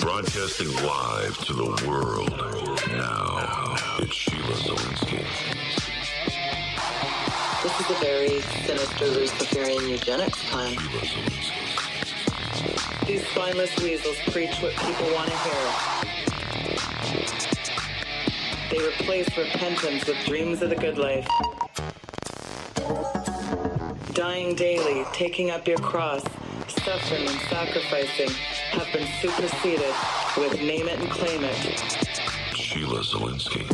Broadcasting live to the world. Now, it's Sheila Zilinsky. This is a very sinister Luciferian eugenics plan. These spineless weasels preach what people want to hear. They replace repentance with dreams of the good life. Dying daily, taking up your cross, suffering and sacrificing have been superseded with name it and claim it. Sheila Zilinsky.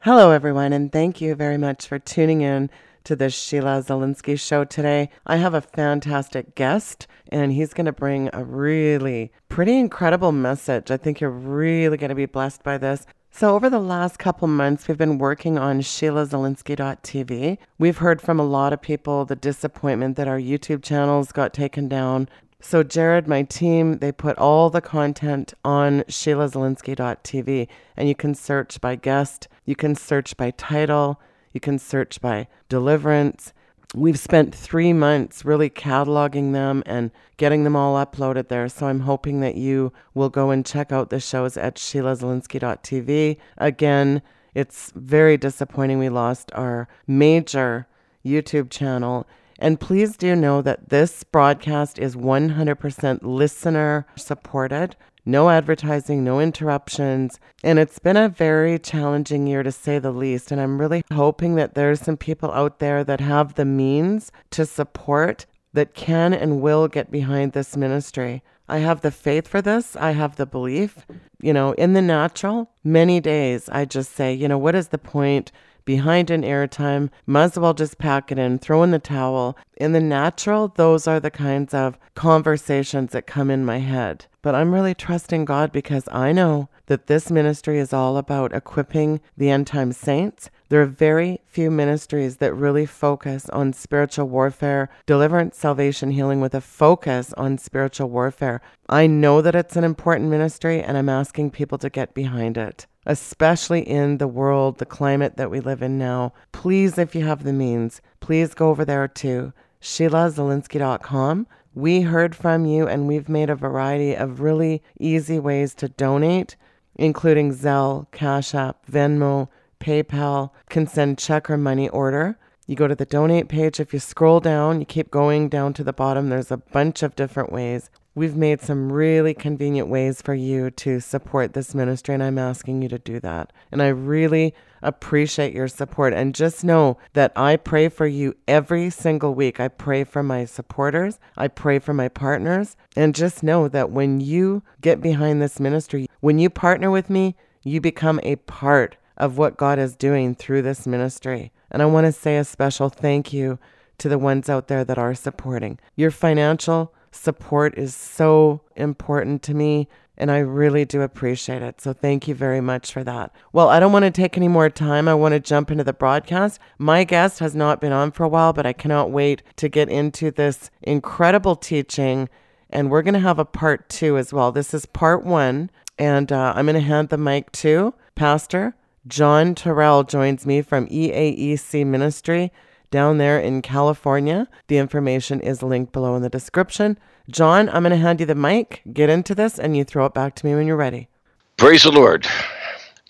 Hello, everyone, and thank you very much for tuning in to the Sheila Zilinsky Show today. I have a fantastic guest, and he's going to bring a really pretty incredible message. I think you're really going to be blessed by this. So over the last couple months, we've been working on SheilaZilinsky.tv. We've heard from a lot of people the disappointment that our YouTube channels got taken down. So Jared, my team, they put all the content on SheilaZilinsky.tv. And you can search by guest, you can search by title, you can search by deliverance. We've spent 3 months really cataloging them and getting them all uploaded there. So I'm hoping that you will go and check out the shows at SheilaZilinsky.tv. Again, it's very disappointing we lost our major YouTube channel. And please do know that this broadcast is 100% listener supported. No advertising, no interruptions, and it's been a very challenging year to say the least, and I'm really hoping that there's some people out there that have the means to support that can and will get behind this ministry. I have the faith for this. I have the belief. You know, in the natural, many days I just say, you know, what is the point? Behind in airtime, might as well just pack it in, throw in the towel. In the natural, those are the kinds of conversations that come in my head. But I'm really trusting God because I know that this ministry is all about equipping the end-time saints. There are very few ministries that really focus on spiritual warfare, deliverance, salvation, healing with a focus on spiritual warfare. I know that it's an important ministry, and I'm asking people to get behind it, especially in the world, the climate that we live in now. Please, if you have the means, please go over there to SheilaZilinsky.com. We heard from you, and we've made a variety of really easy ways to donate, including Zelle, Cash App, Venmo, PayPal, can send check or money order. You go to the donate page. If you scroll down, you keep going down to the bottom, there's a bunch of different ways. We've made some really convenient ways for you to support this ministry, and I'm asking you to do that. And I really appreciate your support. And just know that I pray for you every single week. I pray for my supporters. I pray for my partners. And just know that when you get behind this ministry, when you partner with me, you become a part of what God is doing through this ministry. And I want to say a special thank you to the ones out there that are supporting. Your financial support is so important to me, and I really do appreciate it. So thank you very much for that. Well, I don't want to take any more time. I want to jump into the broadcast. My guest has not been on for a while, but I cannot wait to get into this incredible teaching. And we're going to have a part two as well. This is part one, and I'm going to hand the mic to Pastor John Terrell. Joins me from EAEC Ministry down there in California. The information is linked below in the description. John, I'm going to hand you the mic. Get into this, and you throw it back to me when you're ready. Praise the Lord.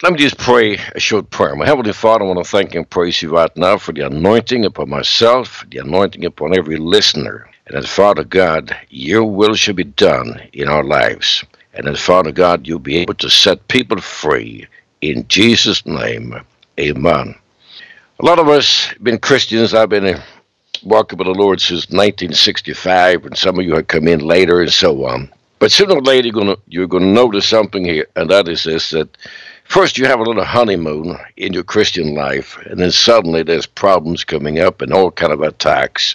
Let me just pray a short prayer. My Heavenly Father, I want to thank and praise you right now for the anointing upon myself, the anointing upon every listener. And as Father God, your will shall be done in our lives. And as Father God, you'll be able to set people free. In Jesus' name, amen. A lot of us have been Christians. I've been walking with the Lord since 1965, and some of you have come in later and so on. But sooner or later, you're going to notice something here, and that is this, that first you have a little honeymoon in your Christian life, and then suddenly there's problems coming up and all kind of attacks.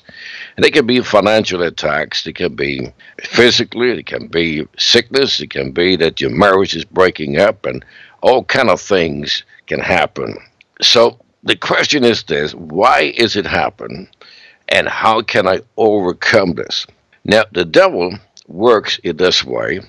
And they can be financial attacks. They can be physically. It can be sickness. It can be that your marriage is breaking up, and all kind of things can happen. So the question is this, why is it happen, and how can I overcome this? Now, the devil works in this way,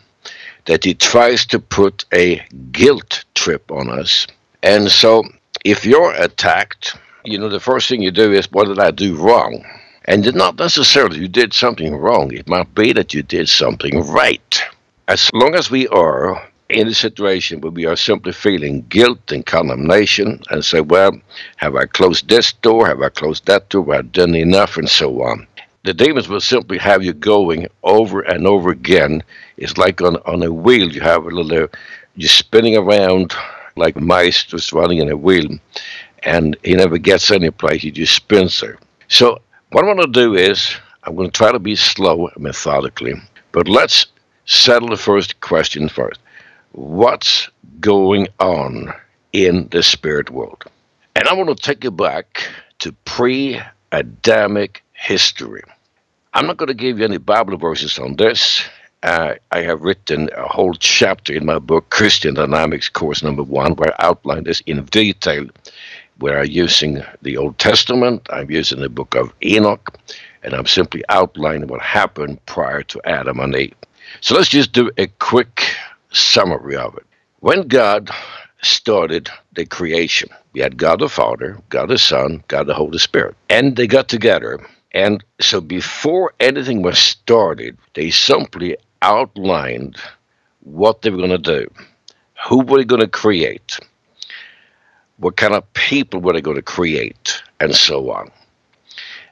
that he tries to put a guilt trip on us. And so if you're attacked, you know, the first thing you do is, what did I do wrong? And not necessarily you did something wrong. It might be that you did something right. As long as we are in a situation where we are simply feeling guilt and condemnation and say, well, have I closed this door? Have I closed that door? Have I done enough? And so on. The demons will simply have you going over and over again. It's like on a wheel. You have a little, you're spinning around like mice just running in a wheel, and he never gets any place. He just spins there. So what I want to do is I'm going to try to be slow methodically, but let's settle the first question first. What's going on in the spirit world? And I want to take you back to pre-Adamic history. I'm not going to give you any Bible verses on this. I have written a whole chapter in my book, Christian Dynamics Course Number 1, where I outline this in detail, where I'm using the Old Testament, I'm using the book of Enoch, and I'm simply outlining what happened prior to Adam and Eve. So let's just do a quick summary of it. When God started the creation, we had God the Father, God the Son, God the Holy Spirit, and they got together. And so before anything was started, they simply outlined what they were going to do, who were they going to create, what kind of people were they going to create, and so on.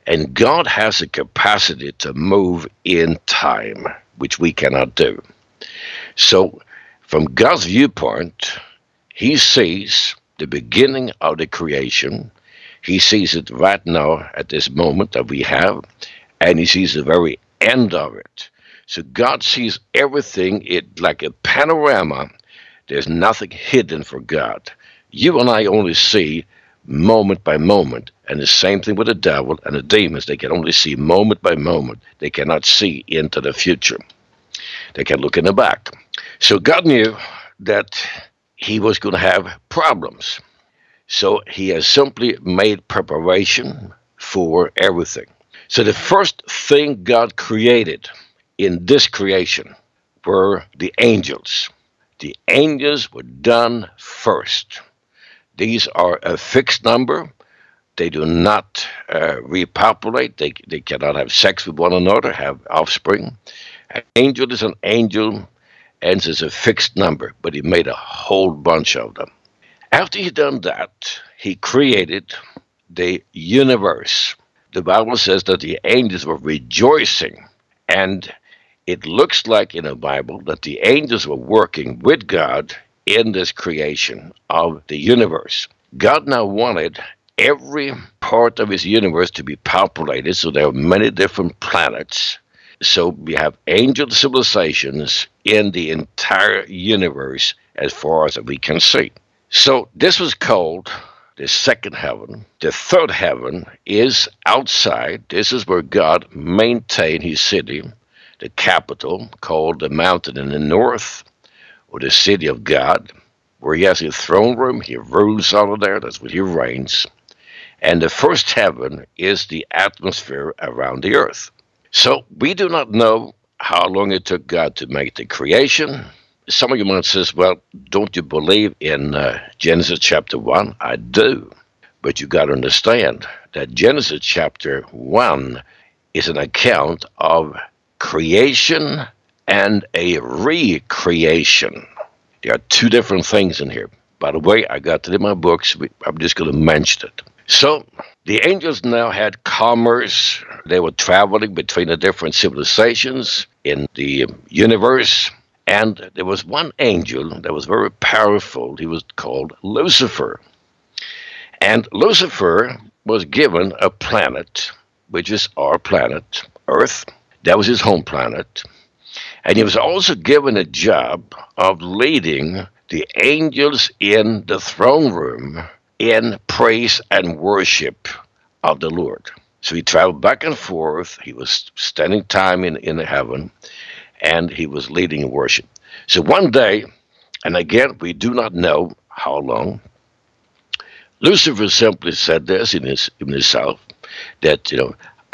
And God has a capacity to move in time, which we cannot do. So from God's viewpoint, he sees the beginning of the creation. He sees it right now at this moment that we have, and he sees the very end of it. So God sees everything like a panorama. There's nothing hidden for God. You and I only see moment by moment, and the same thing with the devil and the demons. They can only see moment by moment. They cannot see into the future. They can look in the back. So God knew that he was going to have problems. So he has simply made preparation for everything. So the first thing God created in this creation were the angels. The angels were done first. These are a fixed number. They do not repopulate. They cannot have sex with one another, have offspring. An angel is an angel, and it's a fixed number, but he made a whole bunch of them. After he done that, he created the universe. The Bible says that the angels were rejoicing. And it looks like in the Bible that the angels were working with God in this creation of the universe. God now wanted every part of his universe to be populated, so there are many different planets. So we have angel civilizations in the entire universe as far as we can see. So this was called the second heaven. The third heaven is outside. This is where God maintained his city, the capital, called the mountain in the north, or the city of God, where he has his throne room. He rules out of there. That's where he reigns. And the first heaven is the atmosphere around the earth. So we do not know how long it took God to make the creation. Some of you might say, well, don't you believe in Genesis chapter 1? I do. But you got to understand that Genesis chapter 1 is an account of creation and a recreation. There are two different things in here. By the way, I got it in my books. I'm just going to mention it. So the angels now had commerce. They were traveling between the different civilizations in the universe. And there was one angel that was very powerful. He was called Lucifer. And Lucifer was given a planet, which is our planet, Earth. That was his home planet. And he was also given a job of leading the angels in the throne room in praise and worship of the Lord. So he traveled back and forth. He was spending time in heaven. And he was leading in worship. So one day, and again, we do not know how long, Lucifer simply said this in himself, that,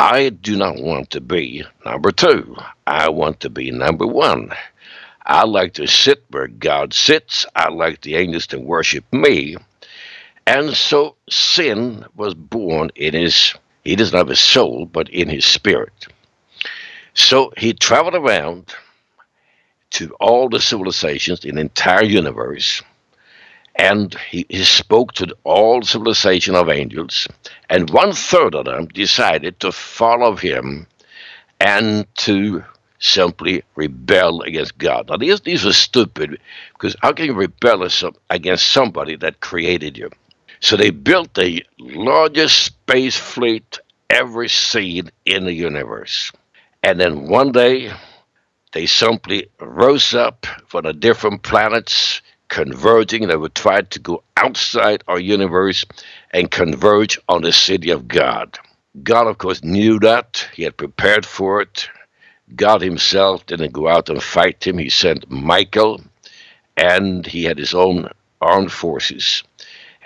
I do not want to be number two. I want to be number one. I like to sit where God sits. I like the angels to worship me. And so sin was born in his He doesn't have a soul, but in his spirit. So he traveled around to all the civilizations in the entire universe, and he spoke to all civilization of angels, and 1/3 of them decided to follow him and to simply rebel against God. Now, these were stupid, because how can you rebel against somebody that created you? So they built the largest space fleet ever seen in the universe. And then one day, they simply rose up from the different planets, converging. They would try to go outside our universe and converge on the city of God. God, of course, knew that. He had prepared for it. God himself didn't go out and fight him. He sent Michael, and he had his own armed forces.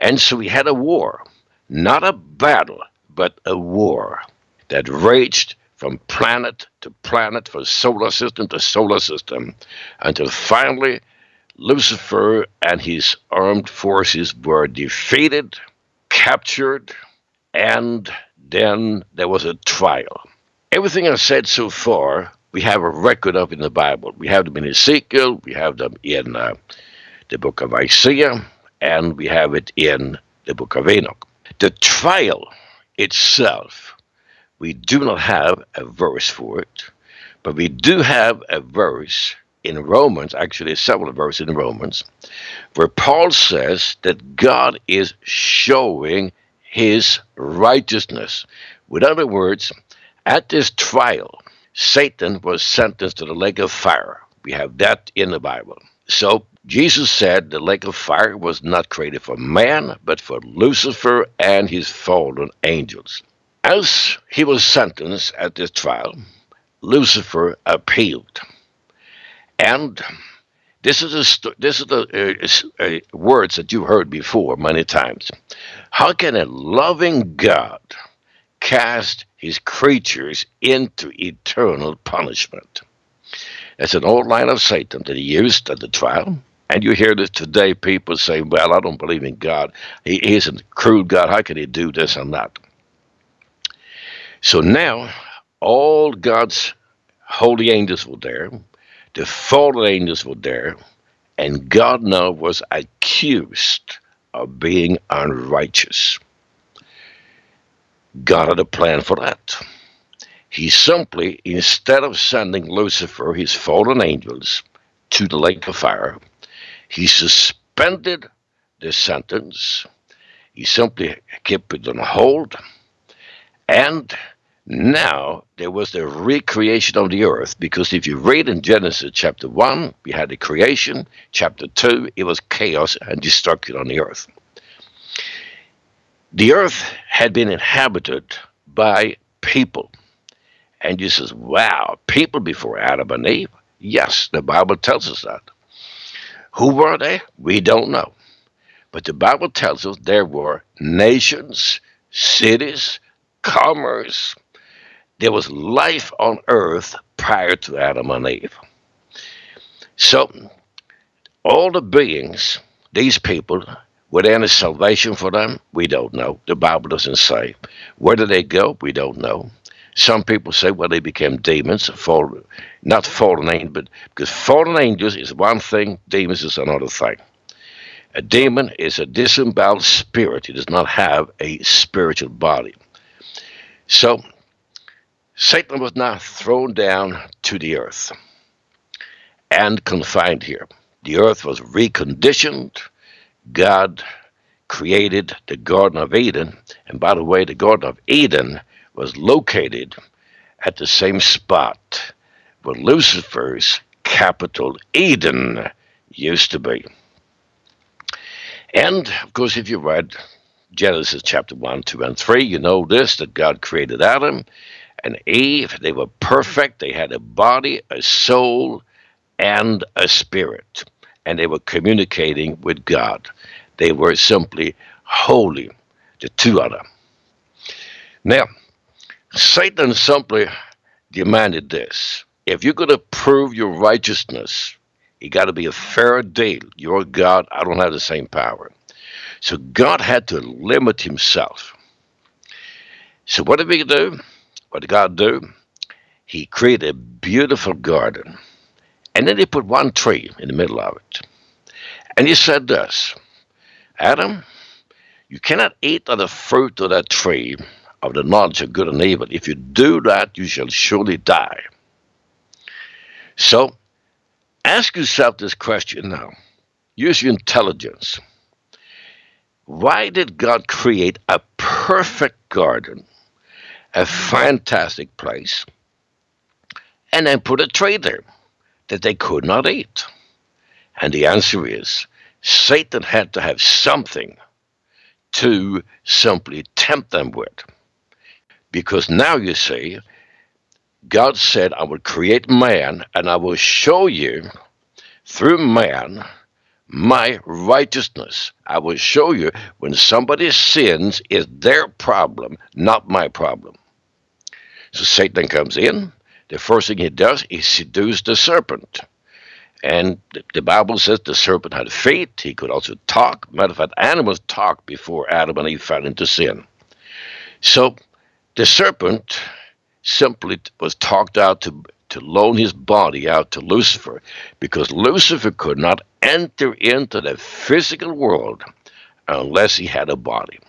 And so we had a war, not a battle, but a war that raged from planet to planet, from solar system to solar system, until finally Lucifer and his armed forces were defeated, captured, and then there was a trial. Everything I've said so far, we have a record of in the Bible. We have them in Ezekiel, we have them in the book of Isaiah, and we have it in the book of Enoch. The trial itself, we do not have a verse for it, but we do have a verse in Romans, actually several verses in Romans, where Paul says that God is showing his righteousness. With other words, at this trial, Satan was sentenced to the lake of fire. We have that in the Bible. So Jesus said the lake of fire was not created for man, but for Lucifer and his fallen angels. As he was sentenced at this trial, Lucifer appealed. And this is the words that you've heard before many times. How can a loving God cast his creatures into eternal punishment? That's an old line of Satan that he used at the trial. And you hear this today, people say, well, I don't believe in God. He is a cruel God. How can he do this and that? So now, all God's holy angels were there. The fallen angels were there, and God now was accused of being unrighteous. God had a plan for that. He simply, instead of sending Lucifer, his fallen angels, to the lake of fire, he suspended the sentence. He simply kept it on hold, and now, there was the recreation of the earth, because if you read in Genesis chapter 1, we had the creation. Chapter 2, it was chaos and destruction on the earth. The earth had been inhabited by people. And you says, wow, people before Adam and Eve? Yes, the Bible tells us that. Who were they? We don't know. But the Bible tells us there were nations, cities, commerce. There was life on earth prior to Adam and Eve. So, all the beings, these people, were there any salvation for them? We don't know. The Bible doesn't say. Where did they go? We don't know. Some people say, well, they became demons. Not fallen angels, but because fallen angels is one thing, demons is another thing. A demon is a disemboweled spirit. It does not have a spiritual body. So, Satan was now thrown down to the earth and confined here. The earth was reconditioned. God created the Garden of Eden. And by the way, the Garden of Eden was located at the same spot where Lucifer's capital, Eden, used to be. And, of course, if you read Genesis chapter 1, 2, and 3, you know this, that God created Adam and Eve. They were perfect. They had a body, a soul, and a spirit. And they were communicating with God. They were simply holy, the two of them. Now, Satan simply demanded this. If you're going to prove your righteousness, you got to be a fair deal. You're God. I don't have the same power. So God had to limit himself. So what did we do? What did God do? He created a beautiful garden. And then he put one tree in the middle of it. And he said this, Adam, you cannot eat of the fruit of that tree of the knowledge of good and evil. If you do that, you shall surely die. So, ask yourself this question now. Use your intelligence. Why did God create a perfect garden, a fantastic place, and then put a tree there that they could not eat? And the answer is, Satan had to have something to simply tempt them with. Because now you see, God said, I will create man, and I will show you through man my righteousness. I will show you when somebody sins, it's their problem, not my problem. So Satan comes in. The first thing he does is seduce the serpent. And the Bible says the serpent had feet. He could also talk. Matter of fact, animals talked before Adam and Eve fell into sin. So the serpent simply was talked out to loan his body out to Lucifer, because Lucifer could not enter into the physical world unless he had a body.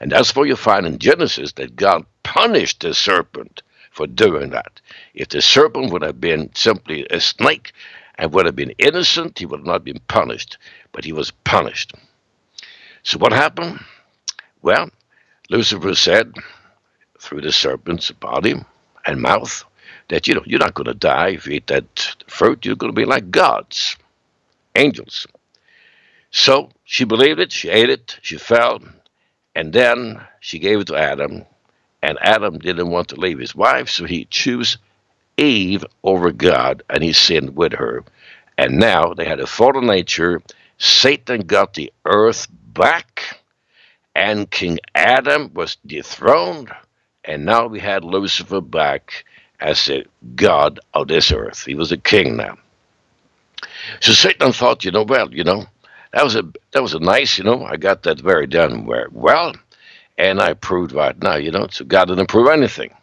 And that's where you find in Genesis that God punished the serpent for doing that. If the serpent would have been simply a snake, and would have been innocent, he would not have been punished. But he was punished. So what happened? Well, Lucifer said, through the serpent's body and mouth, that, you're not going to die if you eat that fruit. You're going to be like gods, angels. So she believed it. She ate it. She fell. And then she gave it to Adam. And Adam didn't want to leave his wife, so he chose Eve over God, and he sinned with her. And now they had a fallen nature. Satan got the earth back, and King Adam was dethroned, and now we had Lucifer back as the god of this earth. He was a king now. So Satan thought, that was a nice, I got that very done well, and I proved right now, so God didn't prove anything.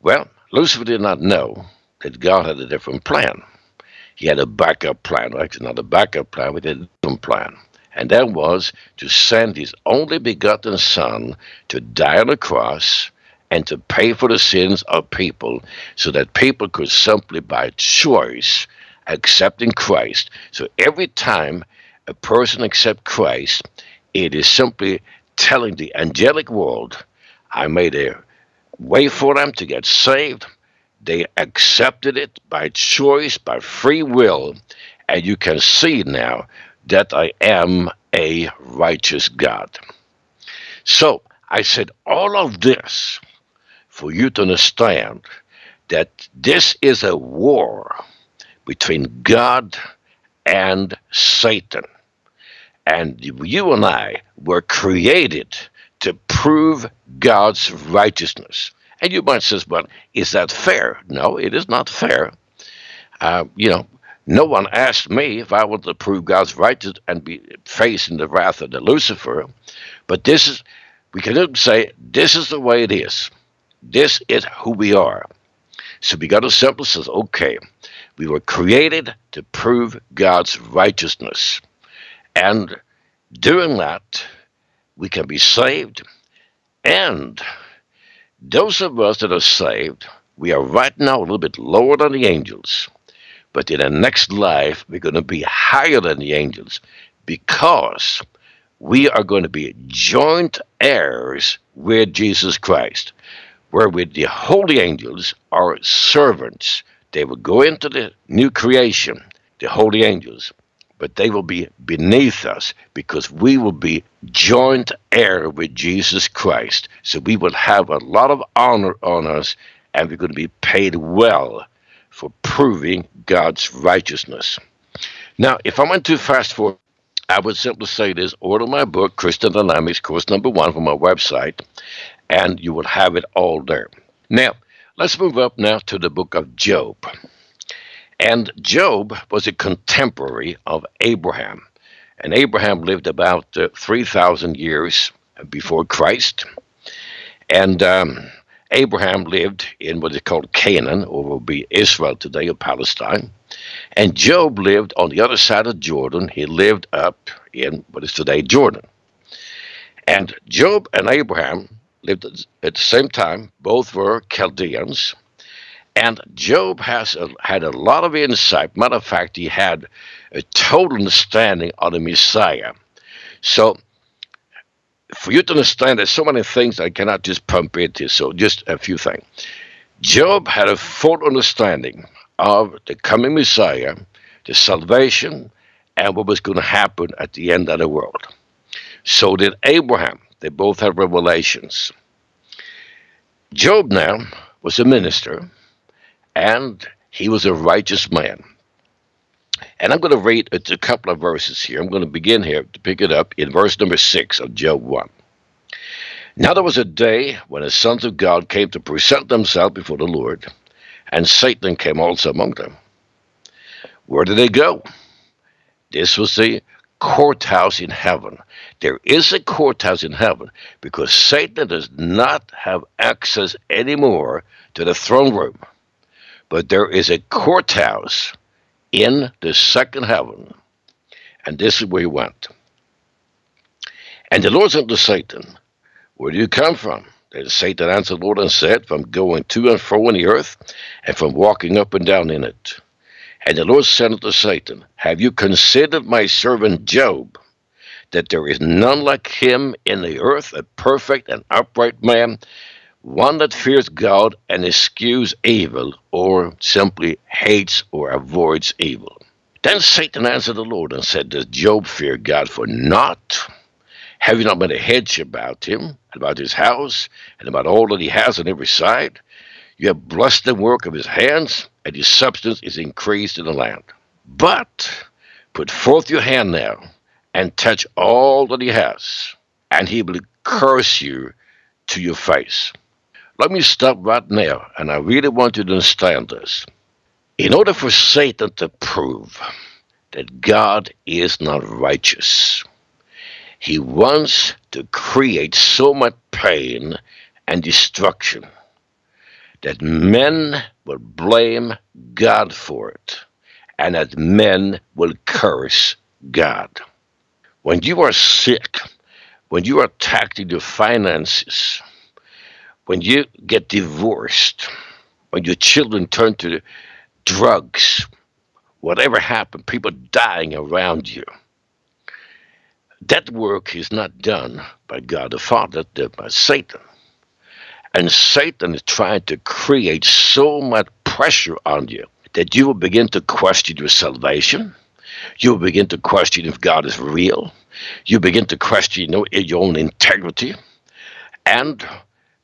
Well, Lucifer did not know that God had a different plan. He had a backup plan. Actually, not a backup plan, but a different plan. And that was to send his only begotten son to die on the cross and to pay for the sins of people, so that people could simply by choice accept in Christ. So every time a person accepts Christ, it is simply telling the angelic world, I made a way for them to get saved. They accepted it by choice, by free will, and you can see now that I am a righteous God. So I said all of this for you to understand that this is a war between God and Satan, and you and I were created to prove God's righteousness. And you might say, well, is that fair? No, it is not fair. No one asked me if I wanted to prove God's righteousness and be facing the wrath of the Lucifer. But we can say, this is the way it is. This is who we are. So we got to simply say, okay, we were created to prove God's righteousness. And doing that, we can be saved, and those of us that are saved, we are right now a little bit lower than the angels, but in the next life, we're going to be higher than the angels, because we are going to be joint heirs with Jesus Christ, where with the holy angels are servants. They will go into the new creation, the holy angels. But they will be beneath us, because we will be joint heir with Jesus Christ. So we will have a lot of honor on us, and we're going to be paid well for proving God's righteousness. Now, if I went too fast forward, I would simply say this. Order my book, Christian Dynamics Course Number 1, from my website, and you will have it all there. Now, let's move up now to the book of Job. And Job was a contemporary of Abraham. And Abraham lived about 3,000 years before Christ. And Abraham lived in what is called Canaan, or will be Israel today, or Palestine. And Job lived on the other side of Jordan. He lived up in what is today Jordan. And Job and Abraham lived at the same time. Both were Chaldeans. And Job had a lot of insight. Matter of fact, he had a total understanding of the Messiah. So for you to understand, there's so many things I cannot just pump into, so just a few things. Job had a full understanding of the coming Messiah, the salvation, and what was going to happen at the end of the world. So did Abraham. They both had revelations. Job now was a minister, and he was a righteous man. And I'm going to read a couple of verses here. I'm going to begin here to pick it up in verse number 6 of Job 1. Now there was a day when the sons of God came to present themselves before the Lord, and Satan came also among them. Where did they go? This was the courthouse in heaven. There is a courthouse in heaven because Satan does not have access anymore to the throne room. But there is a courthouse in the second heaven, and this is where he went. And the Lord said to Satan, where do you come from? Then Satan answered the Lord and said, from going to and fro in the earth, and from walking up and down in it. And the Lord said unto Satan, have you considered my servant Job, that there is none like him in the earth, a perfect and upright man, one that fears God and eschews evil, or simply hates or avoids evil? Then Satan answered the Lord and said, does Job fear God for naught? Have you not made a hedge about him, and about his house, and about all that he has on every side? You have blessed the work of his hands, and his substance is increased in the land. But put forth your hand now, and touch all that he has, and he will curse you to your face. Let me stop right now, and I really want you to understand this. In order for Satan to prove that God is not righteous, he wants to create so much pain and destruction that men will blame God for it, and that men will curse God. When you are sick, when you are attacked in your finances, when you get divorced, when your children turn to drugs, whatever happened, people dying around you, that work is not done by God the Father, but by Satan. And Satan is trying to create so much pressure on you that you will begin to question your salvation. You will begin to question if God is real. You begin to question your own integrity. And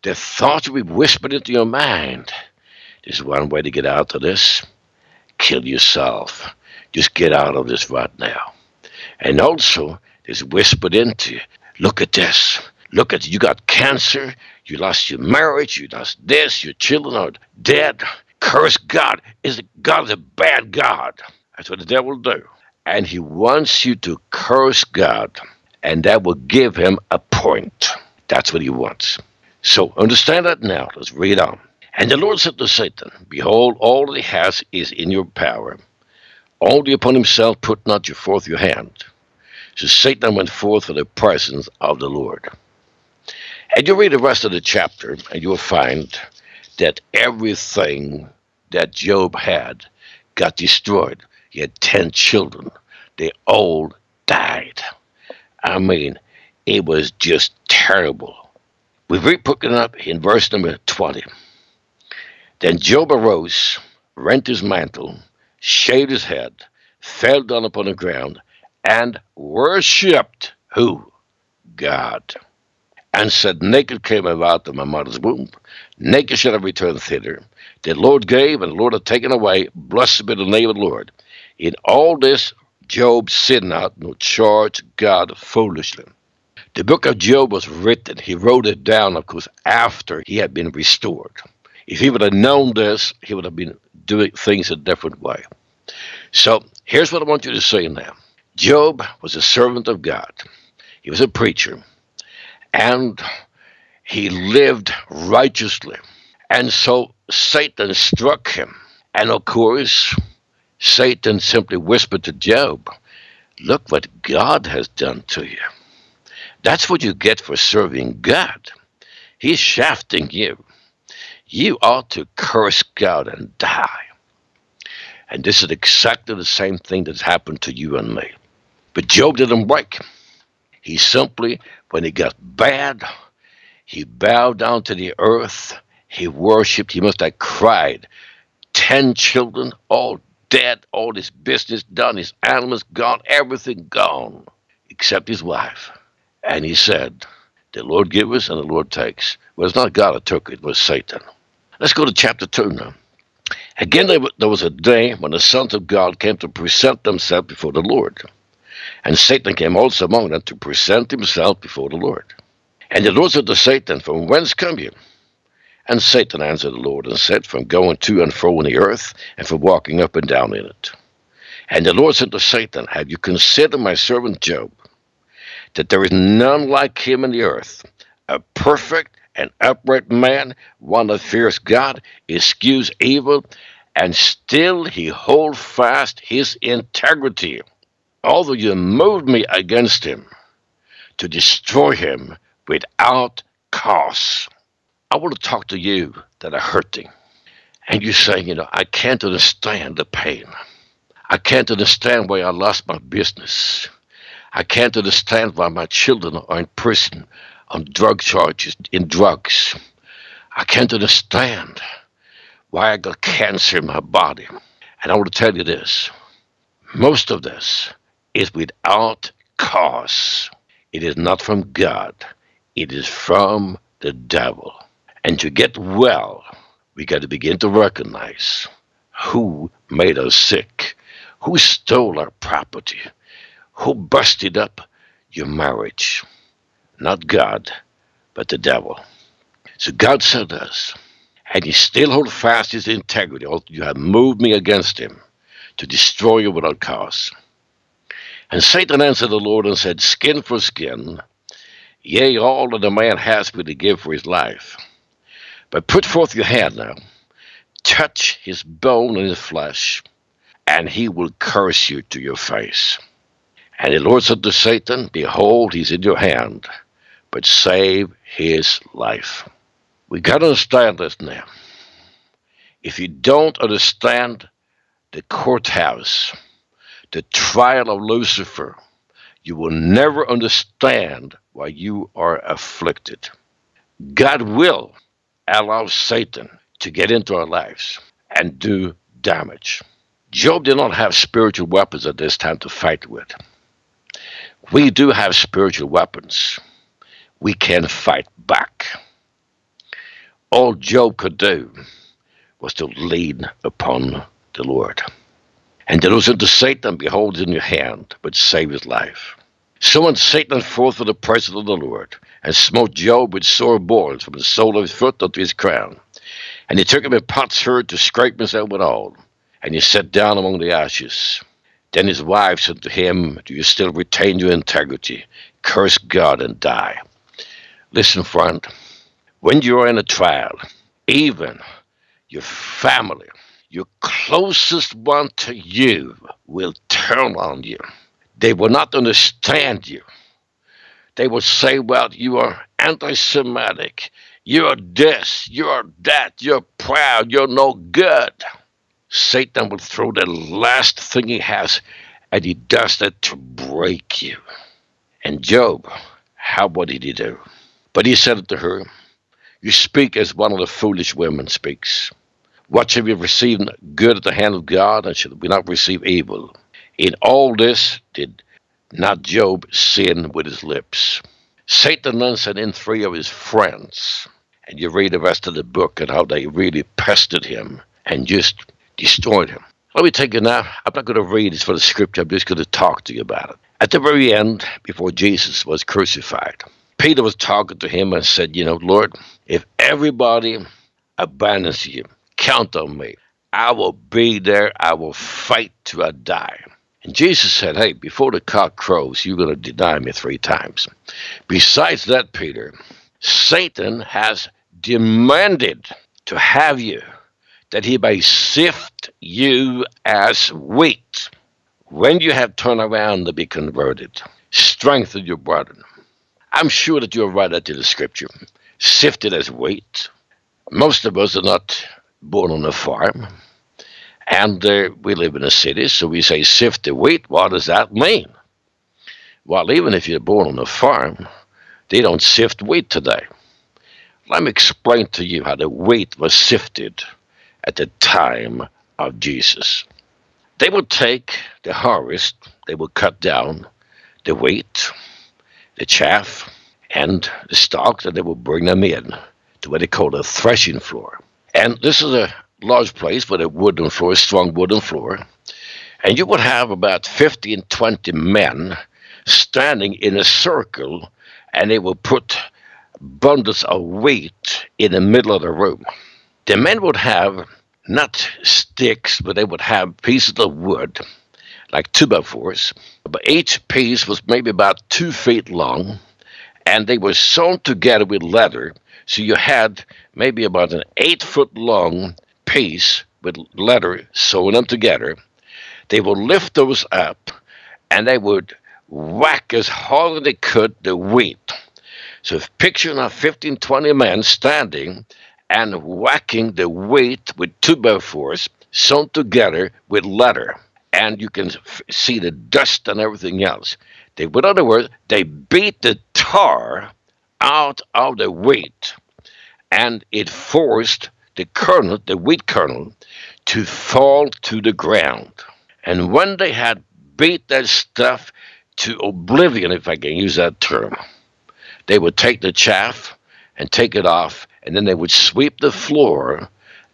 the thoughts will be whispered into your mind. There's one way to get out of this. Kill yourself. Just get out of this right now. And also, there's whispered into you, look at this. Look at, you got cancer. You lost your marriage. You lost this. Your children are dead. Curse God. God is a bad God. That's what the devil will do. And he wants you to curse God. And that will give him a point. That's what he wants. So understand that now. Let's read on. And the Lord said to Satan, behold, all that he has is in your power. Only upon himself put not forth your hand. So Satan went forth from the presence of the Lord. And you read the rest of the chapter, and you will find that everything that Job had got destroyed. He had 10 children. They all died. I mean, it was just terrible. We read picking up in verse number 20. Then Job arose, rent his mantle, shaved his head, fell down upon the ground, and worshipped who? God. And said, naked came I out of my mother's womb, naked shall I return thither. The Lord gave, and the Lord hath taken away. Blessed be the name of the Lord. In all this Job sinned not, nor charged God foolishly. The book of Job was written, he wrote it down, of course, after he had been restored. If he would have known this, he would have been doing things a different way. So, here's what I want you to see now. Job was a servant of God. He was a preacher. And He lived righteously. And so Satan struck him. And of course, Satan simply whispered to Job, look what God has done to you. That's what you get for serving God. He's shafting you. You ought to curse God and die. And this is exactly the same thing that's happened to you and me. But Job didn't break. He simply, when it got bad, he bowed down to the earth. He worshipped. He must have cried. 10 children, all dead, all his business done, his animals gone, everything gone, except his wife. And he said, the Lord gives and the Lord takes. Well, it's not God that took it, it was Satan. Let's go to chapter 2 now. Again, there was a day when the sons of God came to present themselves before the Lord. And Satan came also among them to present himself before the Lord. And the Lord said to Satan, from whence come you? And Satan answered the Lord and said, from going to and fro in the earth, and from walking up and down in it. And the Lord said to Satan, have you considered my servant Job, that there is none like him in the earth, a perfect and upright man, one that fears God, eschews evil, and still he holds fast his integrity. Although you moved me against him to destroy him without cause. I want to talk to you that are hurting. And you're saying, I can't understand the pain. I can't understand why I lost my business. I can't understand why my children are in prison on drug charges, in drugs. I can't understand why I got cancer in my body. And I want to tell you this. Most of this is without cause. It is not from God. It is from the devil. And to get well, we got to begin to recognize who made us sick, who stole our property, who busted up your marriage. Not God, but the devil. So God said this, and he still holds fast his integrity, although you have moved me against him, to destroy you without cause. And Satan answered the Lord and said, skin for skin, yea, all that a man has will he give for his life. But put forth your hand now, touch his bone and his flesh, and he will curse you to your face. And the Lord said to Satan, behold, he's in your hand, but save his life. We got to understand this now. If you don't understand the courthouse, the trial of Lucifer, you will never understand why you are afflicted. God will allow Satan to get into our lives and do damage. Job did not have spiritual weapons at this time to fight with. We do have spiritual weapons. We can fight back. All Job could do was to lean upon the Lord. And the Lord said to Satan, behold, in your hand, but save his life. So went Satan forth from the presence of the Lord, and smote Job with sore boils from the sole of his foot unto his crown. And he took him a potsherd to scrape himself withal, and he sat down among the ashes. Then his wife said to him, do you still retain your integrity? Curse God and die. Listen, friend, when you are in a trial, even your family, your closest one to you, will turn on you. They will not understand you. They will say, well, you are anti-Semitic. You are this, you are that, you're proud, you're no good. Satan will throw the last thing he has, and he does that to break you. And Job, what did he do? But he said to her, you speak as one of the foolish women speaks. What shall we receive good at the hand of God, and shall we not receive evil? In all this did not Job sin with his lips. Satan then sent in 3 of his friends, and you read the rest of the book and how they really pestered him and just destroyed him. Let me take you now. I'm not going to read this for the scripture. I'm just going to talk to you about it. At the very end, before Jesus was crucified, Peter was talking to him and said, Lord, if everybody abandons you, count on me. I will be there. I will fight till I die. And Jesus said, hey, before the cock crows, you're going to deny me 3 times. Besides that, Peter, Satan has demanded to have you, that he may sift you as wheat. When you have turned around to be converted, strengthen your brethren. I'm sure that you're right into the scripture. Sifted as wheat. Most of us are not born on a farm, and we live in a city, so we say sift the wheat. What does that mean? Well, even if you're born on a farm, they don't sift wheat today. Let me explain to you how the wheat was sifted at the time of Jesus. They would take the harvest, they would cut down the wheat, the chaff, and the stalks, and they would bring them in to what they call the threshing floor. And this is a large place with a wooden floor, a strong wooden floor. And you would have about 15, 20 men standing in a circle, and they would put bundles of wheat in the middle of the room. The men would have not sticks, but they would have pieces of wood, like 2x4s. But each piece was maybe about 2 feet long, and they were sewn together with leather. So you had maybe about an 8 foot long piece with leather sewing them together. They would lift those up, and they would whack as hard as they could the wheat. So picture now 15, 20 men standing and whacking the wheat with 2x4s sewn together with leather. And you can see the dust and everything else. In other words, they beat the tar out of the wheat, and it forced the wheat kernel, to fall to the ground. And when they had beat that stuff to oblivion, if I can use that term, they would take the chaff and take it off, and then they would sweep the floor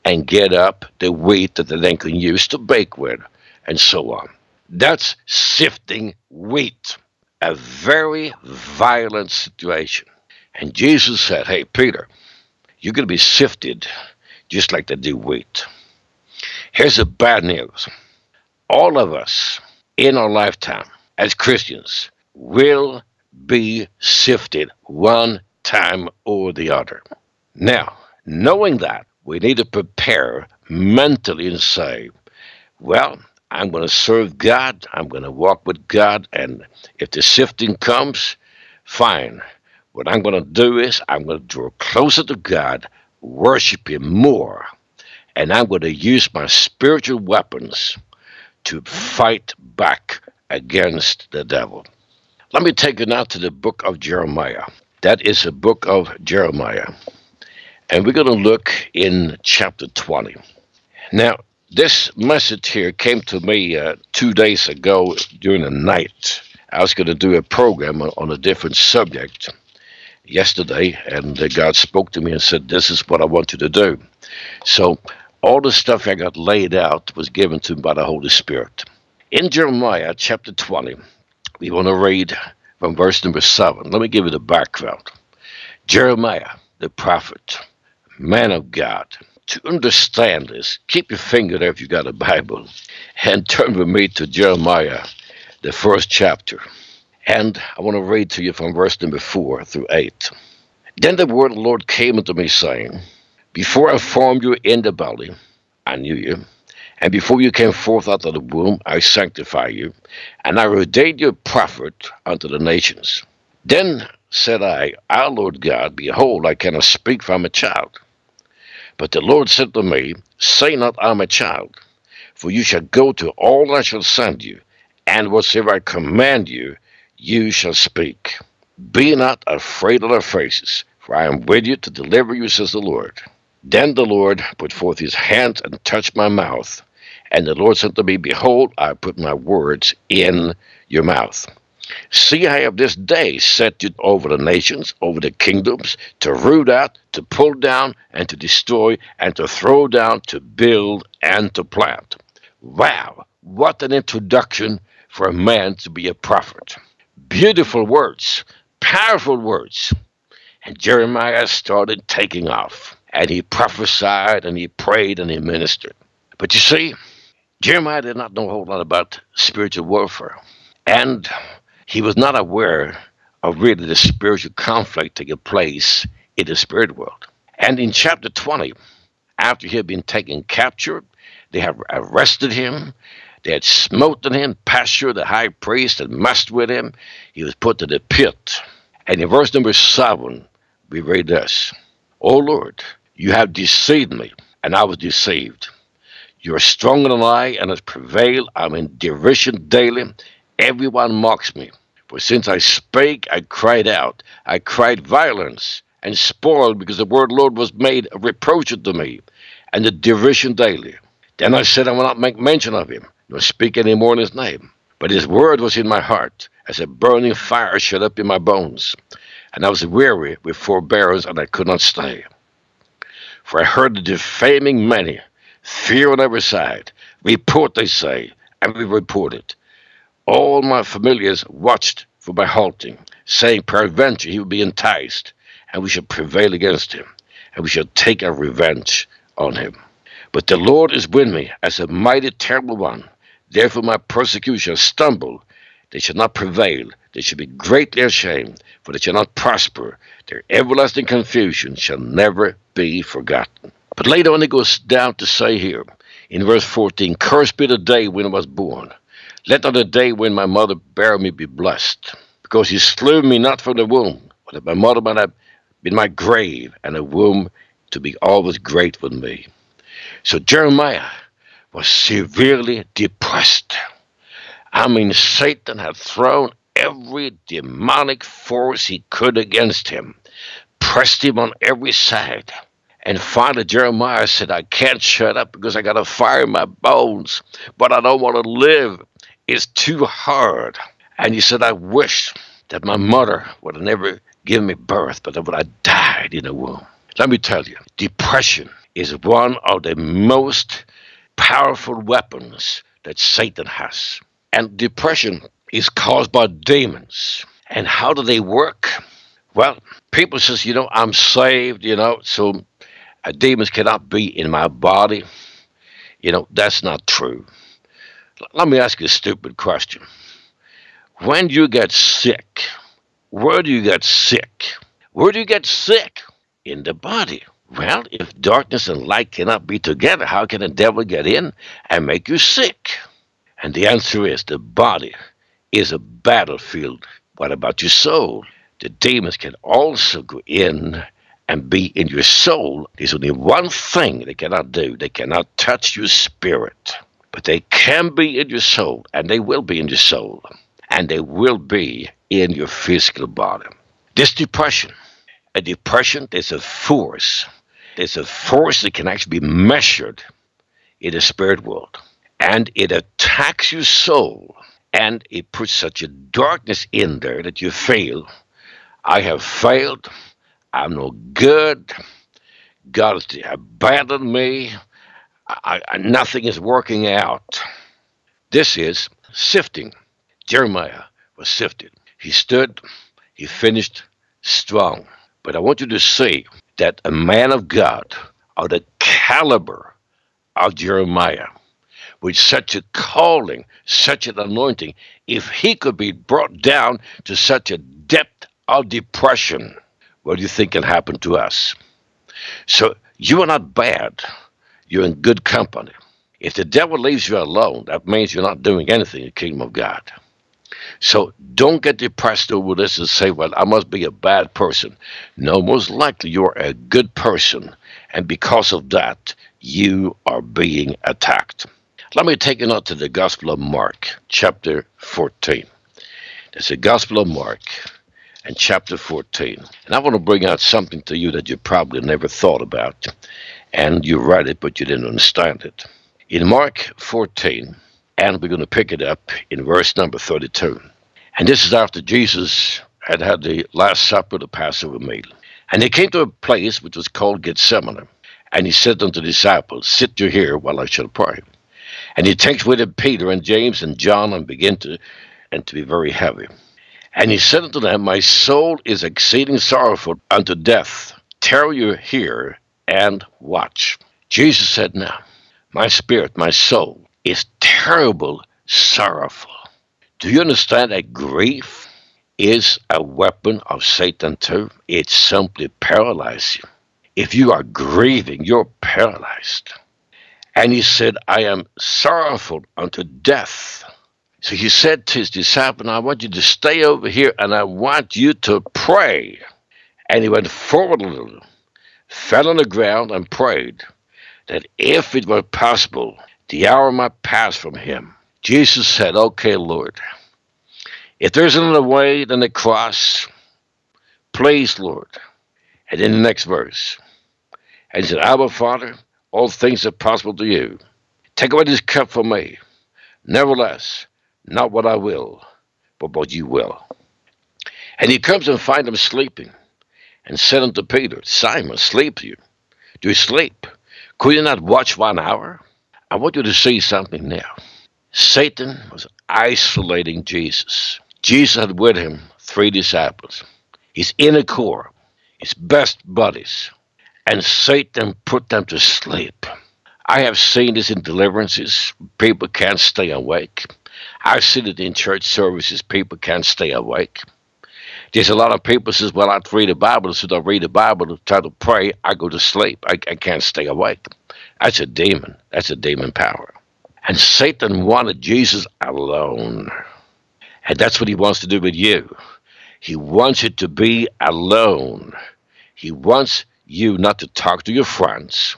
and get up the wheat that they then could use to bake with, and so on. That's sifting wheat, a very violent situation. And Jesus said, hey, Peter, you're going to be sifted just like they do wheat. Here's the bad news. All of us in our lifetime as Christians will be sifted one time or the other. Now, knowing that, we need to prepare mentally and say, well, I'm going to serve God, I'm going to walk with God, and if the sifting comes, fine. What I'm going to do is I'm going to draw closer to God, worship Him more, and I'm going to use my spiritual weapons to fight back against the devil. Let me take you now to the book of Jeremiah. That is the book of Jeremiah. And we're going to look in chapter 20. Now, this message here came to me 2 days ago during the night. I was going to do a program on a different subject yesterday, and God spoke to me and said, this is what I want you to do. So all the stuff I got laid out was given to me by the Holy Spirit. In Jeremiah chapter 20, we want to read from verse number 7. Let me give you the background. Jeremiah, the prophet, man of God. To understand this, keep your finger there if you got a Bible, and turn with me to Jeremiah, the first chapter. And I want to read to you from verse number 4 through 8. Then the word of the Lord came unto me, saying, before I formed you in the belly, I knew you. And before you came forth out of the womb, I sanctify you. And I ordained you a prophet unto the nations. Then said I, our Lord God, behold, I cannot speak for I am a child. But the Lord said to me, say not I am a child, for you shall go to all I shall send you, and whatsoever I command you, you shall speak. Be not afraid of their faces, for I am with you to deliver you, says the Lord. Then the Lord put forth his hand and touched my mouth. And the Lord said to me, behold, I put my words in your mouth. See, I have this day set you over the nations, over the kingdoms, to root out, to pull down, and to destroy, and to throw down, to build, and to plant. Wow, what an introduction for a man to be a prophet. Beautiful words, powerful words. And Jeremiah started taking off. And he prophesied, and he prayed, and he ministered. But you see, Jeremiah did not know a whole lot about spiritual warfare. And he was not aware of really the spiritual conflict taking place in the spirit world. And in chapter 20, after he had been taken captured, they have arrested him. They had smoten him. Pastor, the high priest, had messed with him. He was put to the pit. And in verse number 7, we read this. O Lord, you have deceived me, and I was deceived. You are stronger than I, and has prevailed. I'm in derision daily. Everyone mocks me. For since I spake, I cried out. I cried violence and spoiled, because the word Lord was made a reproach unto me, and a derision daily. Then I said, I will not make mention of him, nor speak any more in his name. But his word was in my heart, as a burning fire shut up in my bones. And I was weary with forbearance, and I could not stay. For I heard the defaming many, fear on every side. Report, they say, and we report it. All my familiars watched for my halting, saying, peradventure he will be enticed, and we shall prevail against him, and we shall take our revenge on him. But the Lord is with me as a mighty, terrible one. Therefore my persecution stumble. They shall not prevail. They shall be greatly ashamed, for they shall not prosper. Their everlasting confusion shall never be forgotten. But later on it goes down to say here, in verse 14, cursed be the day when I was born. Let not the day when my mother bare me be blessed, because he slew me not from the womb, but that my mother might have been my grave, and a womb to be always great with me. So Jeremiah was severely depressed. I mean, Satan had thrown every demonic force he could against him, pressed him on every side. And finally, Jeremiah said, I can't shut up because I got a fire in my bones, but I don't want to live. It's too hard. And he said, I wish that my mother would have never given me birth, but that would have died in a womb. Let me tell you, depression is one of the most powerful weapons that Satan has. And depression is caused by demons. And how do they work? Well, people says, I'm saved, so demons cannot be in my body. That's not true. Let me ask you a stupid question. When you get sick, where do you get sick? Where do you get sick? In the body. Well, if darkness and light cannot be together, how can the devil get in and make you sick? And the answer is, the body is a battlefield. What about your soul? The demons can also go in and be in your soul. There's only one thing they cannot do. They cannot touch your spirit. But they can be in your soul, and they will be in your soul, and they will be in your physical body. This depression, there's a force. There's a force that can actually be measured in the spirit world. And it attacks your soul. And it puts such a darkness in there that you fail. I have failed. I'm no good. God has abandoned me. Nothing is working out. This is sifting. Jeremiah was sifted. He stood. He finished strong. But I want you to see that a man of God of the caliber of Jeremiah, with such a calling, such an anointing, if he could be brought down to such a depth of depression, what do you think can happen to us? So you are not bad. You're in good company. If the devil leaves you alone, that means you're not doing anything in the kingdom of God. So don't get depressed over this and say, well, I must be a bad person. No, most likely you're a good person. And because of that, you are being attacked. Let me take you now to the Gospel of Mark, chapter 14. That's the Gospel of Mark and chapter 14. And I want to bring out something to you that you probably never thought about. And you read it, but you didn't understand it. In Mark 14, and we're going to pick it up in verse number 32. And this is after Jesus had had the Last Supper, the Passover meal. And they came to a place which was called Gethsemane. And he said unto the disciples, sit you here while I shall pray. And he takes with him Peter and James and John and began to be very heavy. And he said unto them, my soul is exceeding sorrowful unto death. Tarry you here and watch. Jesus said, now, my spirit, my soul, is terrible, sorrowful. Do you understand that grief is a weapon of Satan too. It simply paralyzes you. If you are grieving, you're paralyzed. And he said, I am sorrowful unto death. So he said to his disciple, I want you to stay over here and I want you to pray. And he went forward a little, fell on the ground and prayed that if it were possible, the hour might pass from him. Jesus said, okay, Lord, if there's another way than the cross, please, Lord. And in the next verse, and he said, Our Father, all things are possible to you. Take away this cup from me. Nevertheless, not what I will, but what you will. And he comes and finds him sleeping, and said unto Peter, Simon, sleep you? Do you sleep? Could you not watch 1 hour? I want you to see something now. Satan was isolating Jesus. Jesus had with him 3 disciples, his inner core, his best buddies, and Satan put them to sleep. I have seen this in deliverances. People can't stay awake. I've seen it in church services. People can't stay awake. There's a lot of people who say, well, I read the Bible. So I read the Bible to try to pray. I go to sleep. I can't stay awake. That's a demon. That's a demon power. And Satan wanted Jesus alone. And that's what he wants to do with you. He wants you to be alone. He wants you not to talk to your friends.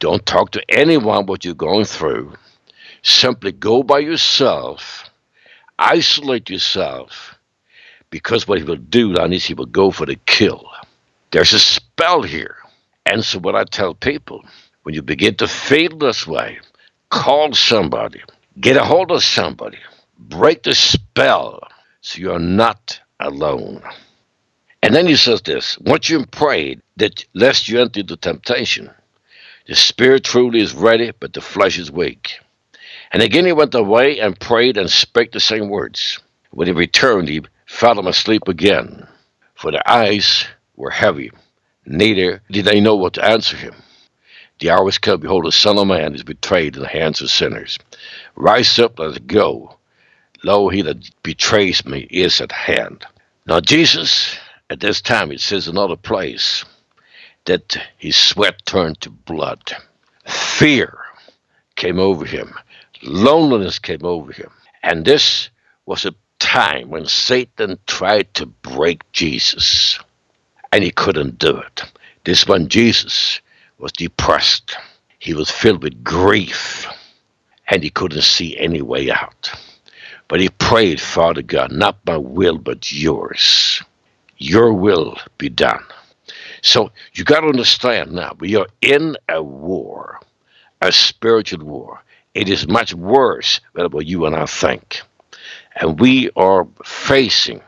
Don't talk to anyone what you're going through. Simply go by yourself. Isolate yourself. Because what he will do on this, he will go for the kill. There's a spell here. And so what I tell people, when you begin to feel this way, call somebody. Get a hold of somebody. Break the spell so you're not alone. And then he says this, once you prayed, that lest you enter into temptation, the spirit truly is ready, but the flesh is weak. And again he went away and prayed and spake the same words. When he returned, he fell asleep again, for their eyes were heavy. Neither did they know what to answer him. The hour was come. Behold, the Son of Man is betrayed in the hands of sinners. Rise up, let us go. Lo, he that betrays me is at hand. Now Jesus, at this time, it says in another place, that his sweat turned to blood. Fear came over him. Loneliness came over him. And this was a time when Satan tried to break Jesus. And he couldn't do it. This one, Jesus was depressed. He was filled with grief. And he couldn't see any way out. But he prayed, Father God, not my will, but yours. Your will be done. So you got to understand now, we are in a war, a spiritual war. It is much worse than what you and I think. And we are facing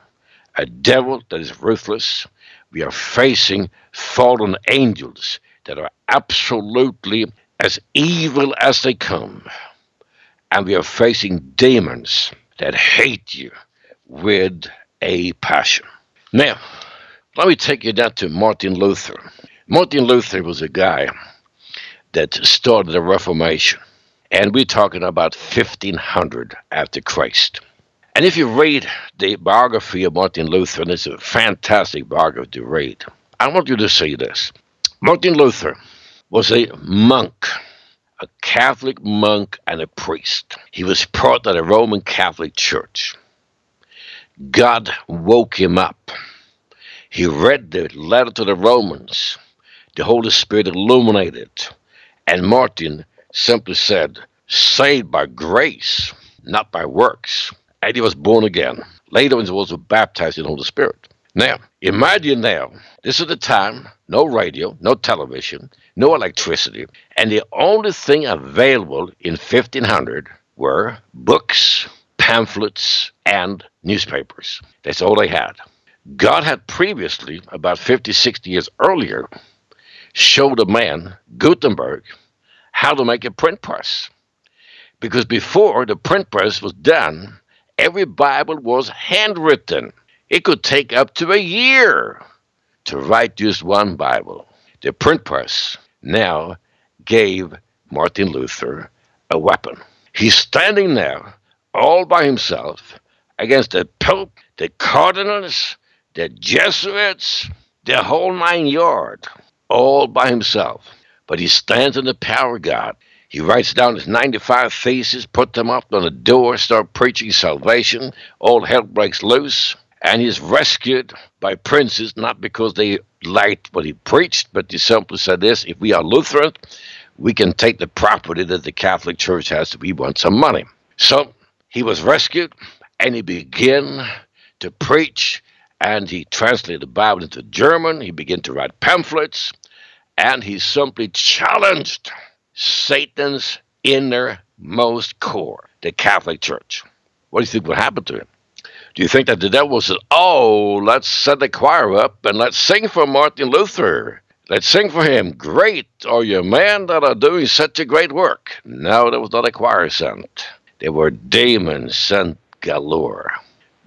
a devil that is ruthless. We are facing fallen angels that are absolutely as evil as they come. And we are facing demons that hate you with a passion. Now, let me take you down to Martin Luther. Martin Luther was a guy that started the Reformation. And we're talking about 1500 after Christ. And if you read the biography of Martin Luther, and it's a fantastic biography to read, I want you to see this. Martin Luther was a monk, a Catholic monk and a priest. He was part of the Roman Catholic Church. God woke him up. He read the letter to the Romans. The Holy Spirit illuminated it. And Martin simply said, saved by grace, not by works. And he was born again. Later he was baptized in the Holy Spirit. Now, imagine now, this is the time, no radio, no television, no electricity. And the only thing available in 1500 were books, pamphlets, and newspapers. That's all they had. God had previously, about 50, 60 years earlier, showed a man, Gutenberg, how to make a print press. Because before the print press was done, every Bible was handwritten. It could take up to a year to write just one Bible. The print press now gave Martin Luther a weapon. He's standing there all by himself against the Pope, the Cardinals, the Jesuits, the whole 9 yards, all by himself. But he stands in the power of God. He writes down his 95 theses, put them up on a door, start preaching salvation. All hell breaks loose. And he's rescued by princes, not because they liked what he preached, but they simply said this: if we are Lutheran, we can take the property that the Catholic Church has if we want some money. So he was rescued, and he began to preach, and he translated the Bible into German. He began to write pamphlets, and he simply challenged Satan's innermost core, the Catholic Church. What do you think would happen to him? Do you think that the devil said, oh, let's set the choir up and let's sing for Martin Luther? Let's sing for him. Great are your men that are doing such a great work. No, there was not a choir sent. There were demons sent galore.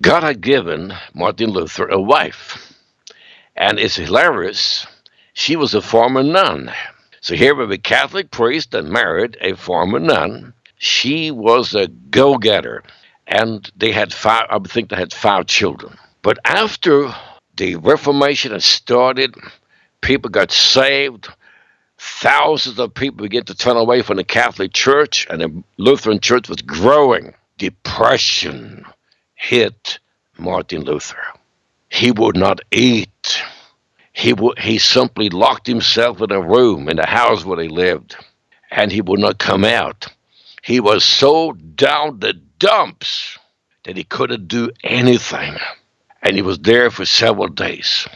God had given Martin Luther a wife. And it's hilarious. She was a former nun. So here we have a Catholic priest that married a former nun. She was a go-getter, and they had five children. But after the Reformation had started, people got saved. Thousands of people began to turn away from the Catholic Church, and the Lutheran Church was growing. Depression hit Martin Luther. He would not eat. He simply locked himself in a room in the house where they lived, and he would not come out. He was so down the dumps that he couldn't do anything, and he was there for several days.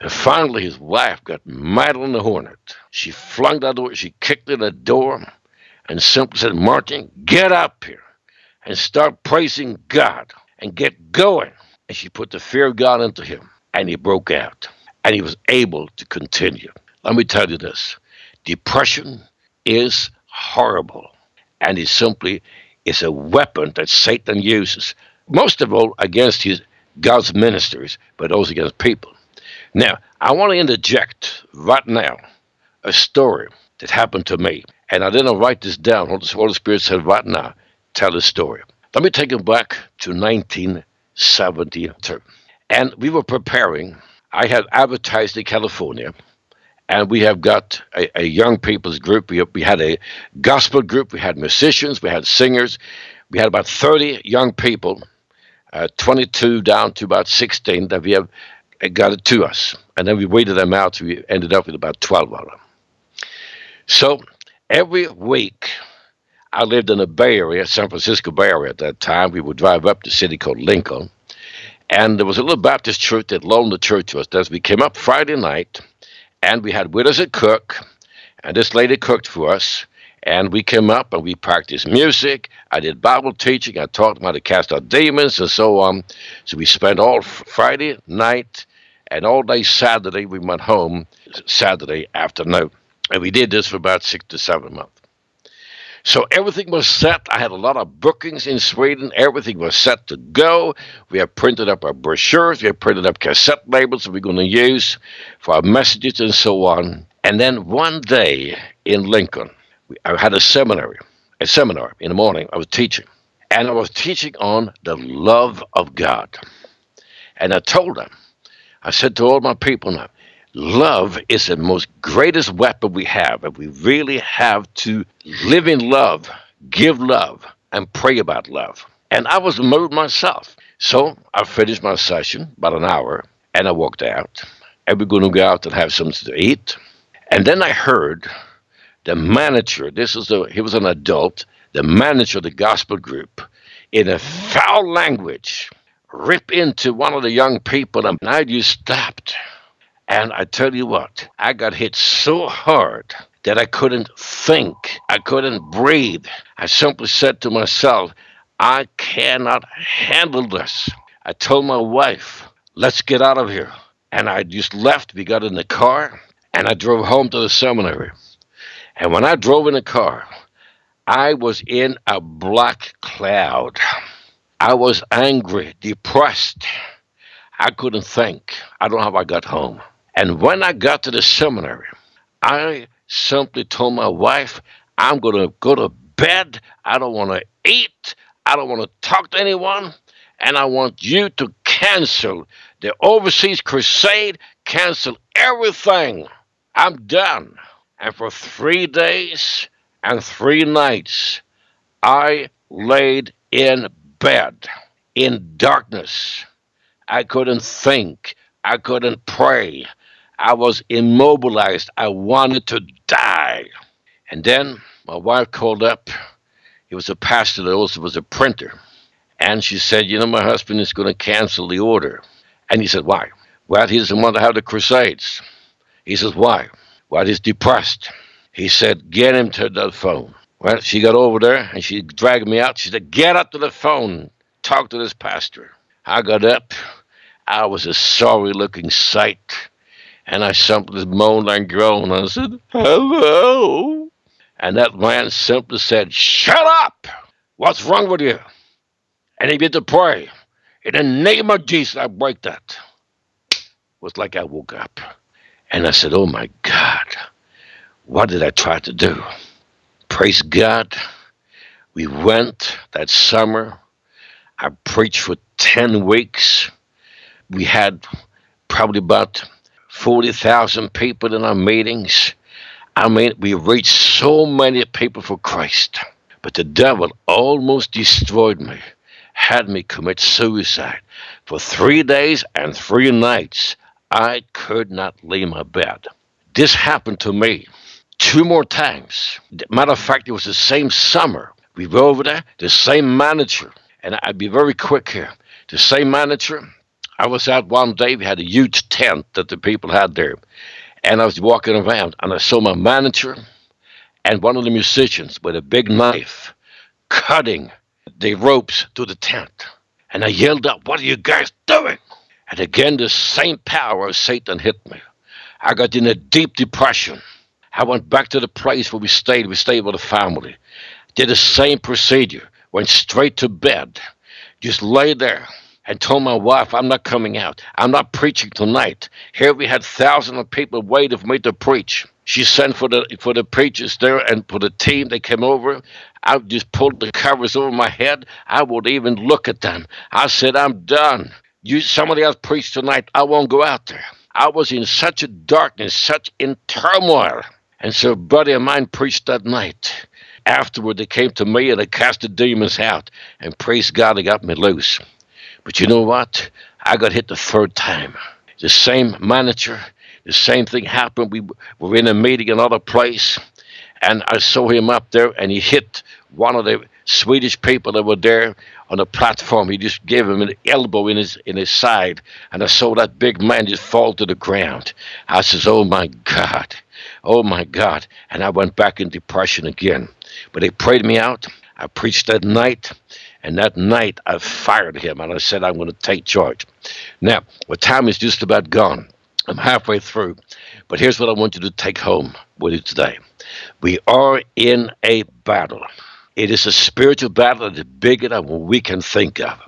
And finally, his wife got Madeline the Hornet. She flung that door, she kicked in the door, and simply said, "Martin, get up here and start praising God and get going." And she put the fear of God into him, and he broke out. And he was able to continue. Let me tell you this. Depression is horrible. And it simply is a weapon that Satan uses. Most of all against God's ministers, but also against people. Now, I want to interject right now a story that happened to me. And I didn't write this down. The Holy Spirit said right now, tell the story. Let me take you back to 1972. And we were preparing. I had advertised in California, and we have got a young people's group. We had a gospel group. We had musicians. We had singers. We had about 30 young people, 22 down to about 16 that we have got it to us. And then we weeded them out. So we ended up with about 12 of them. So every week, I lived in the Bay Area, San Francisco Bay Area at that time. We would drive up to a city called Lincoln. And there was a little Baptist church that loaned the church to us. As we came up Friday night, and we had with us a cook, and this lady cooked for us. And we came up, and we practiced music. I did Bible teaching. I taught them how to cast out demons and so on. So we spent all Friday night and all day Saturday. We went home Saturday afternoon. And we did this for about 6 to 7 months. So everything was set. I had a lot of bookings in Sweden. Everything was set to go. We have printed up our brochures. We have printed up cassette labels that we're going to use for our messages and so on. And then one day in Lincoln, I had a seminar in the morning. I was teaching. And I was teaching on the love of God. And I told them, I said to all my people now, love is the most greatest weapon we have, and we really have to live in love, give love, and pray about love. And I was moved myself. So I finished my session, about an hour, and I walked out. And we're going to go out and have something to eat. And then I heard the manager, he was an adult, the manager of the gospel group, in a foul language, rip into one of the young people, and I just stopped. And I tell you what, I got hit so hard that I couldn't think. I couldn't breathe. I simply said to myself, I cannot handle this. I told my wife, let's get out of here. And I just left. We got in the car, and I drove home to the seminary. And when I drove in the car, I was in a black cloud. I was angry, depressed. I couldn't think. I don't know how I got home. And when I got to the seminary, I simply told my wife, I'm going to go to bed. I don't want to eat. I don't want to talk to anyone. and I want you to cancel the overseas crusade, cancel everything. I'm done. And for 3 days and 3 nights, I laid in bed, in darkness. I couldn't think. I couldn't pray. I was immobilized. I wanted to die. And then my wife called up. He was a pastor that also was a printer. And she said, you know, my husband is going to cancel the order. And he said, why? Well, he doesn't want to have the crusades. He says, why? Well, he's depressed. He said, get him to the phone. Well, she got over there, and she dragged me out. She said, get up to the phone. Talk to this pastor. I got up. I was a sorry-looking sight. And I simply moaned and groaned. I said, hello. And that man simply said, shut up. What's wrong with you? And he began to pray. In the name of Jesus, I break that. It was like I woke up. And I said, oh, my God, what did I try to do? Praise God, we went that summer. I preached for 10 weeks. We had probably about 40,000 people in our meetings. I mean, we reached so many people for Christ. But the devil almost destroyed me, had me commit suicide. For 3 days and 3 nights, I could not leave my bed. This happened to me 2 more times. Matter of fact, it was the same summer. We were over there, the same manager. And I'd be very quick here. The same manager, I was out one day. We had a huge tent that the people had there. And I was walking around, and I saw my manager and one of the musicians with a big knife cutting the ropes to the tent. And I yelled out, what are you guys doing? And again, the same power of Satan hit me. I got in a deep depression. I went back to the place where we stayed. We stayed with a family. Did the same procedure. Went straight to bed. Just lay there and told my wife, I'm not coming out. I'm not preaching tonight. Here we had thousands of people waiting for me to preach. She sent for the preachers there and for the team. They came over. I just pulled the covers over my head. I wouldn't even look at them. I said, I'm done. Somebody else preached tonight. I won't go out there. I was in such a darkness, such in turmoil. And so a buddy of mine preached that night. Afterward, they came to me, and they cast the demons out. And praise God, they got me loose. But you know what? I got hit the 3rd time. The same manager, the same thing happened. We were in a meeting another place, and I saw him up there, and he hit one of the Swedish people that were there on the platform. He just gave him an elbow in his side, and I saw that big man just fall to the ground. I says, oh, my God. Oh, my God. And I went back in depression again. But they prayed me out. I preached that night. And that night, I fired him. And I said, I'm going to take charge. Now, my time is just about gone. I'm halfway through. But here's what I want you to take home with you today. We are in a battle. It is a spiritual battle that is bigger than what we can think of.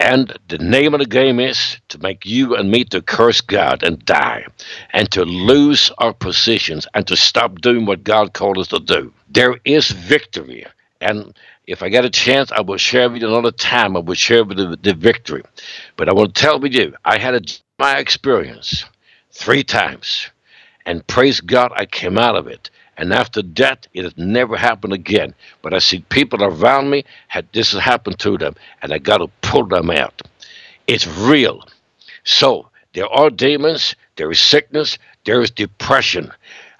And the name of the game is to make you and me to curse God and die, and to lose our positions, and to stop doing what God called us to do. There is victory. And if I get a chance, I will share with you another time. I will share with you the victory. But I want to tell you, I had my experience 3 times. And praise God, I came out of it. And after that, it had never happened again. But I see people around me, had this happened to them, and I got to pull them out. It's real. So there are demons, there is sickness, there is depression.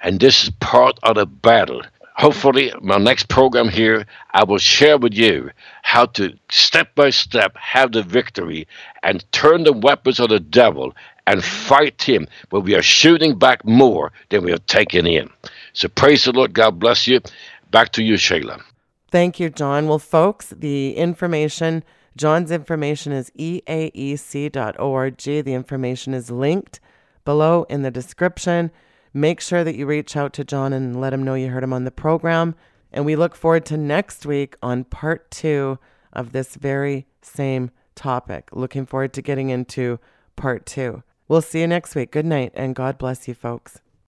And this is part of the battle. Hopefully, my next program here, I will share with you how to step by step have the victory and turn the weapons of the devil and fight him. But we are shooting back more than we are taking in. So praise the Lord. God bless you. Back to you, Sheila. Thank you, John. Well, folks, the information, John's information is eaec.org. The information is linked below in the description. Make sure that you reach out to John and let him know you heard him on the program. And we look forward to next week on part 2 of this very same topic. Looking forward to getting into part 2. We'll see you next week. Good night, and God bless you, folks.